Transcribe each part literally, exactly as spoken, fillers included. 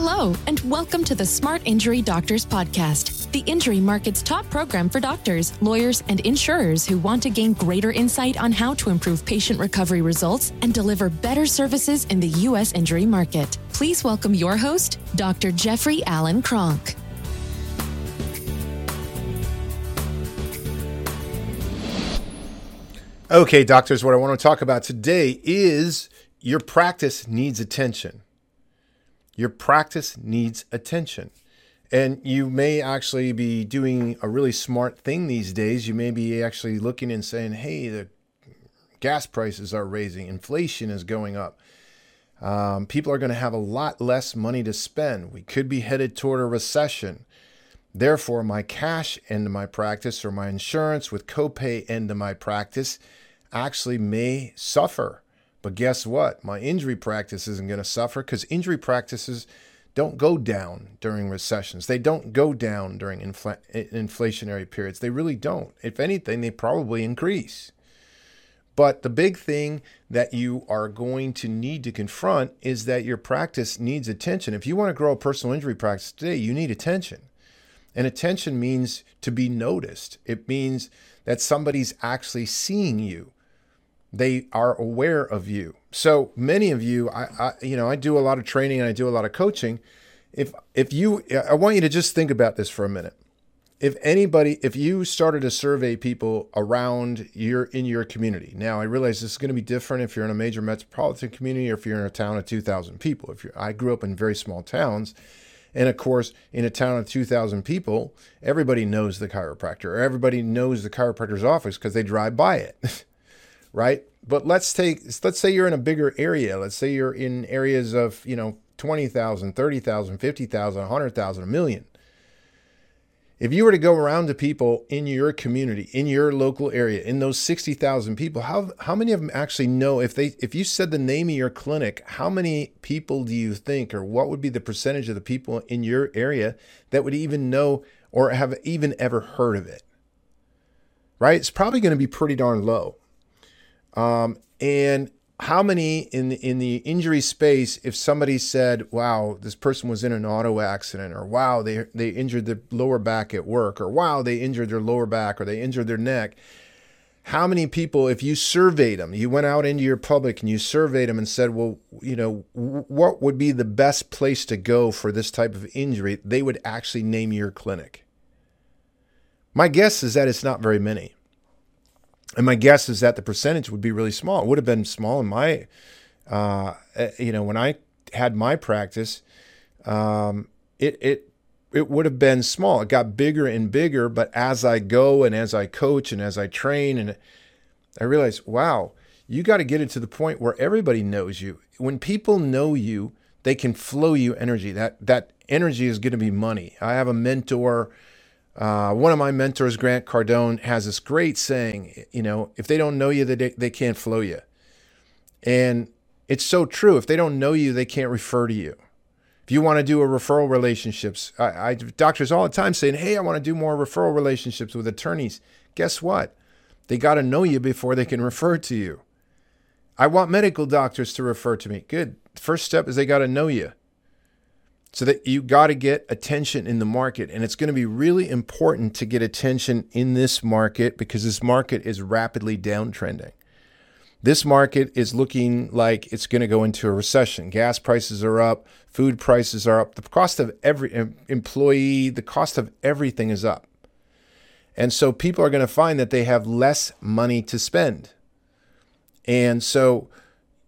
Hello, and welcome to the Smart Injury Doctors podcast, the injury market's top program for doctors, lawyers, and insurers who want to gain greater insight on how to improve patient recovery results and deliver better services in the U S injury market. Please welcome your host, Doctor Jeffrey Allen Cronk. Okay, doctors, what I want to talk about today is your practice needs attention. Your practice needs attention. And you may actually be doing a really smart thing these days. You may be actually looking and saying, hey, the gas prices are raising, inflation is going up. Um, people are going to have a lot less money to spend. We could be headed toward a recession. Therefore, my cash end of my practice or my insurance with copay end of my practice actually may suffer. But guess what? My injury practice isn't going to suffer because injury practices don't go down during recessions. They don't go down during infl- inflationary periods. They really don't. If anything, they probably increase. But the big thing that you are going to need to confront is that your practice needs attention. If you want to grow a personal injury practice today, you need attention. And attention means to be noticed. It means that somebody's actually seeing you. They are aware of you. So many of you, I, I, you know, I do a lot of training and I do a lot of coaching. If if you, I want you to just think about this for a minute. If anybody, if you started to survey people around your in your community, now I realize this is going to be different if you're in a major metropolitan community or if you're in a town of two thousand people. If you're, I grew up in very small towns, and of course, in a town of two thousand people, everybody knows the chiropractor, or everybody knows the chiropractor's office because they drive by it. Right? But let's take, let's say you're in a bigger area. Let's say you're in areas of, you know, twenty thousand, thirty thousand, fifty thousand, one hundred thousand, a million. If you were to go around to people in your community, in your local area, in those sixty thousand people, how how many of them actually know if they if you said the name of your clinic, how many people do you think, or what would be the percentage of the people in your area that would even know or have even ever heard of it? Right? It's probably going to be pretty darn low. Um, and how many in the, in the injury space, if somebody said, wow, this person was in an auto accident, or wow, they, they injured their lower back at work, or wow, they injured their lower back, or they injured their neck. How many people, if you surveyed them, you went out into your public and you surveyed them and said, well, you know, what would be the best place to go for this type of injury? They would actually name your clinic. My guess is that it's not very many. And my guess is that the percentage would be really small. It would have been small in my, uh, you know, when I had my practice, um, it it it would have been small. It got bigger and bigger. But as I go and as I coach and as I train, and I realized, wow, you got to get it to the point where everybody knows you. When people know you, they can flow you energy. That that energy is going to be money. I have a mentor. Uh, one of my mentors, Grant Cardone, has this great saying, you know, if they don't know you, they, they can't flow you. And it's so true. If they don't know you, they can't refer to you. If you want to do a referral relationships, I, I doctors all the time saying, hey, I want to do more referral relationships with attorneys. Guess what? They got to know you before they can refer to you. I want medical doctors to refer to me. Good. First step is they got to know you. So that you got to get attention in the market. And it's going to be really important to get attention in this market because this market is rapidly downtrending. This market is looking like it's going to go into a recession. Gas prices are up. Food prices are up. The cost of every employee, the cost of everything is up. And so people are going to find that they have less money to spend. And so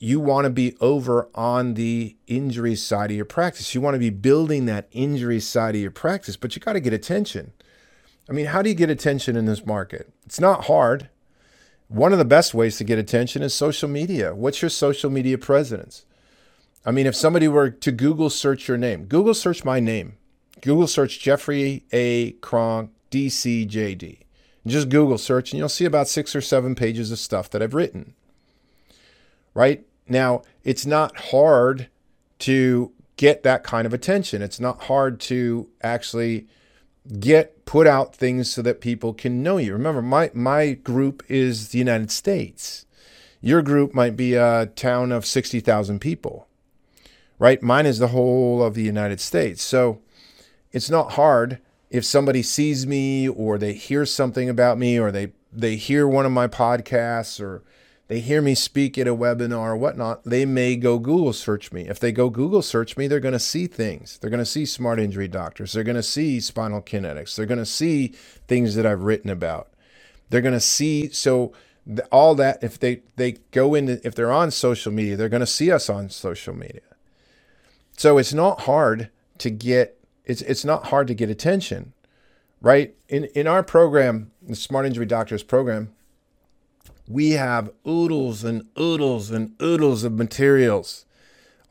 you want to be over on the injury side of your practice. You want to be building that injury side of your practice, but you got to get attention. I mean, how do you get attention in this market? It's not hard. One of the best ways to get attention is social media. What's your social media presence? I mean, if somebody were to Google search your name, Google search my name, Google search Jeffrey A. Cronk, D C J D. Just Google search and you'll see about six or seven pages of stuff that I've written. Right? Now, it's not hard to get that kind of attention. It's not hard to actually get put out things so that people can know you. Remember, my, my group is the United States. Your group might be a town of sixty thousand people, right? Mine is the whole of the United States. So it's not hard if somebody sees me or they hear something about me or they, they hear one of my podcasts or they hear me speak at a webinar or whatnot, they may go Google search me. If they go Google search me, they're going to see things. They're going to see Smart Injury Doctors. They're going to see Spinal Kinetics. They're going to see things that I've written about. They're going to see, so the, all that, if they, they go into, if they're on social media, they're going to see us on social media. So it's not hard to get, it's it's not hard to get attention, right? In, in our program, the Smart Injury Doctors program, we have oodles and oodles and oodles of materials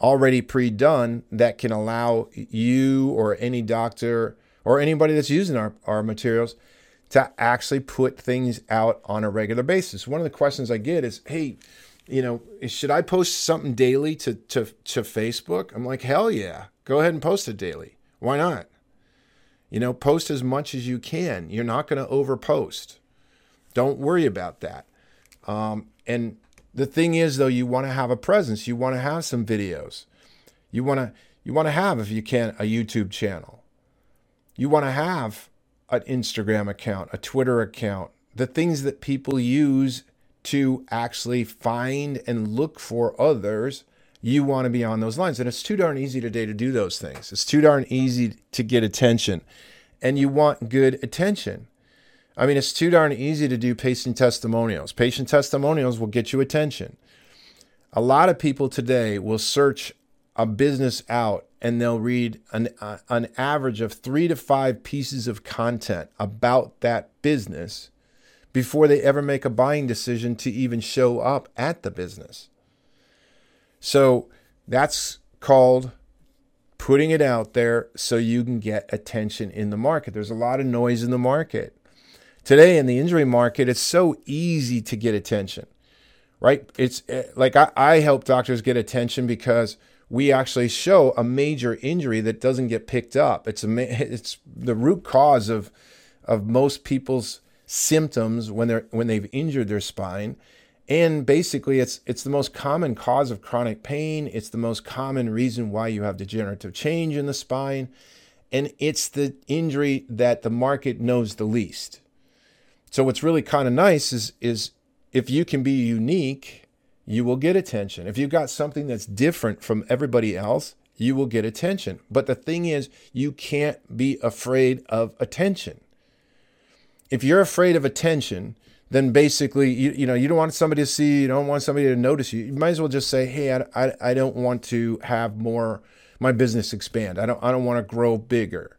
already pre-done that can allow you or any doctor or anybody that's using our, our materials to actually put things out on a regular basis. One of the questions I get is, hey, you know, should I post something daily to, to, to Facebook? I'm like, hell yeah, go ahead and post it daily. Why not? You know, post as much as you can. You're not going to overpost. Don't worry about that. Um, and the thing is, though, you want to have a presence. You want to have some videos. You want to you want to have, if you can, a YouTube channel. You want to have an Instagram account, a Twitter account, the things that people use to actually find and look for others. You want to be on those lines. And it's too darn easy today to do those things. It's too darn easy to get attention. And you want good attention. I mean, it's too darn easy to do patient testimonials. Patient testimonials will get you attention. A lot of people today will search a business out and they'll read an, uh, an average of three to five pieces of content about that business before they ever make a buying decision to even show up at the business. So that's called putting it out there so you can get attention in the market. There's a lot of noise in the market. Today in the injury market, it's so easy to get attention, right? It's like I, I help doctors get attention because we actually show a major injury that doesn't get picked up. It's a, it's the root cause of of most people's symptoms when they're when they've injured their spine, and basically it's it's the most common cause of chronic pain. It's the most common reason why you have degenerative change in the spine, and it's the injury that the market knows the least. So what's really kind of nice is, is if you can be unique, you will get attention. If you've got something that's different from everybody else, you will get attention. But the thing is, you can't be afraid of attention. If you're afraid of attention, then basically, you, you know, you don't want somebody to see, you don't want somebody to notice you. You might as well just say, hey, I, I, I don't want to have more, my business expand. I don't, I don't want to grow bigger.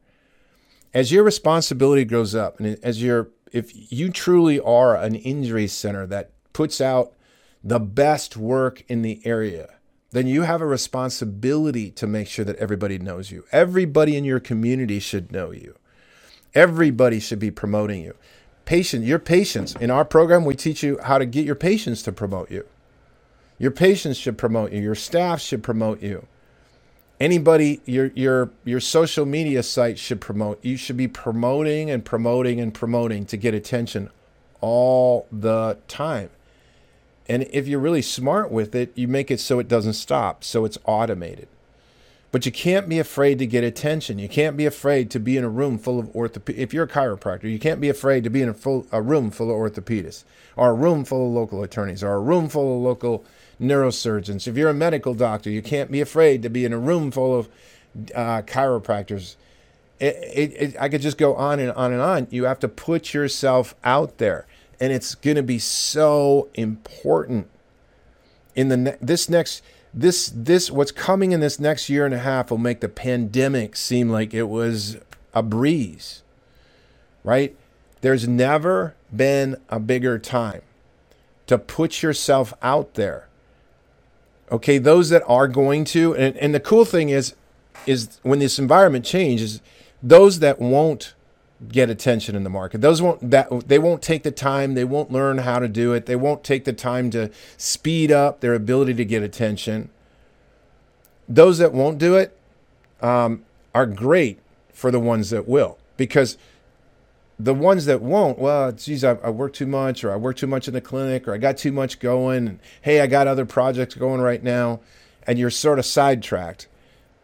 As your responsibility grows up and as your if you truly are an injury center that puts out the best work in the area, then you have a responsibility to make sure that everybody knows you. Everybody in your community should know you. Everybody should be promoting you. Patient, your patients. In our program, we teach you how to get your patients to promote you. Your patients should promote you. Your staff should promote you. Anybody, your your your social media site should promote. You should be promoting and promoting and promoting to get attention all the time. And if you're really smart with it, you make it so it doesn't stop, so it's automated. But you can't be afraid to get attention. You can't be afraid to be in a room full of orthopedists. If you're a chiropractor, you can't be afraid to be in a, full, a room full of orthopedists or a room full of local attorneys or a room full of local neurosurgeons. If you're a medical doctor, you can't be afraid to be in a room full of uh, chiropractors. It, it, it, I could just go on and on and on. You have to put yourself out there, and it's going to be so important in the ne- this next this this what's coming in this next year and a half will make the pandemic seem like it was a breeze, right? There's never been a bigger time to put yourself out there. Okay, those that are going to, and, and the cool thing is, is when this environment changes, those that won't get attention in the market, those won't that they won't take the time, they won't learn how to do it, they won't take the time to speed up their ability to get attention. Those that won't do it um, are great for the ones that will, because the ones that won't, well, geez, I, I work too much, or I work too much in the clinic, or I got too much going, and hey, I got other projects going right now, and you're sort of sidetracked.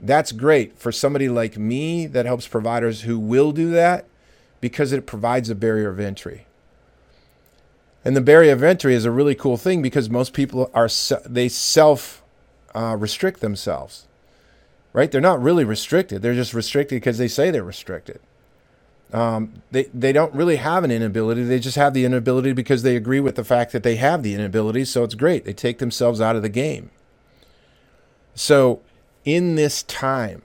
That's great for somebody like me that helps providers who will do that, because it provides a barrier of entry. And the barrier of entry is a really cool thing, because most people are they self uh, restrict themselves, right? They're not really restricted. They're just restricted because they say they're restricted. Um, they, they don't really have an inability. They just have the inability because they agree with the fact that they have the inability. So it's great. They take themselves out of the game. So in this time,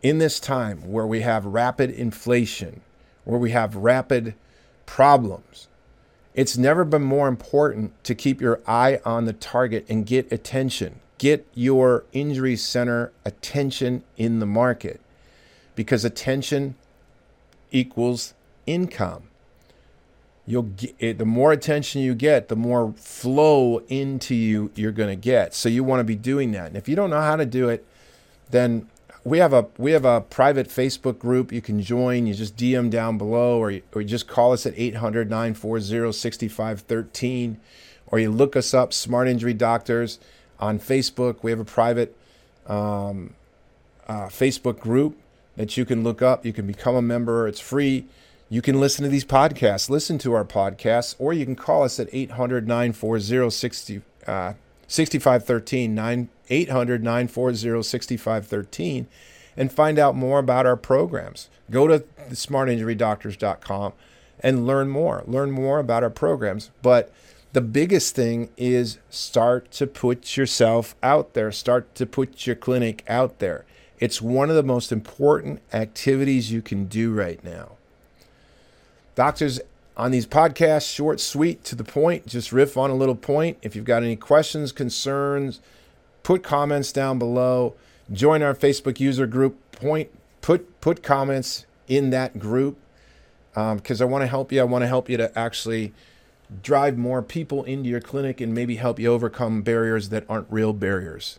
in this time where we have rapid inflation, where we have rapid problems, it's never been more important to keep your eye on the target and get attention. Get your injury center attention in the market, because attention equals income. You'll get, the more attention you get, the more flow into you you're going to get. So you want to be doing that. And if you don't know how to do it, then we have a we have a private Facebook group you can join. You just D M down below, or you, or you just call us at eight hundred, nine four zero, six five one three, or you look us up, Smart Injury Doctors, on Facebook. We have a private um, uh, Facebook group that you can look up. You can become a member. It's free. You can listen to these podcasts, listen to our podcasts, or you can call us at eight hundred, nine four zero, six five one three, eight hundred, nine four zero, six five one three, and find out more about our programs. Go to smart injury doctors dot com and learn more. Learn more about our programs. But the biggest thing is start to put yourself out there. Start to put your clinic out there. It's one of the most important activities you can do right now. Doctors on these podcasts, short, sweet, to the point, just riff on a little point. If you've got any questions, concerns, put comments down below. Join our Facebook user group. Point, put put comments in that group, because um, I want to help you. I want to help you to actually drive more people into your clinic and maybe help you overcome barriers that aren't real barriers.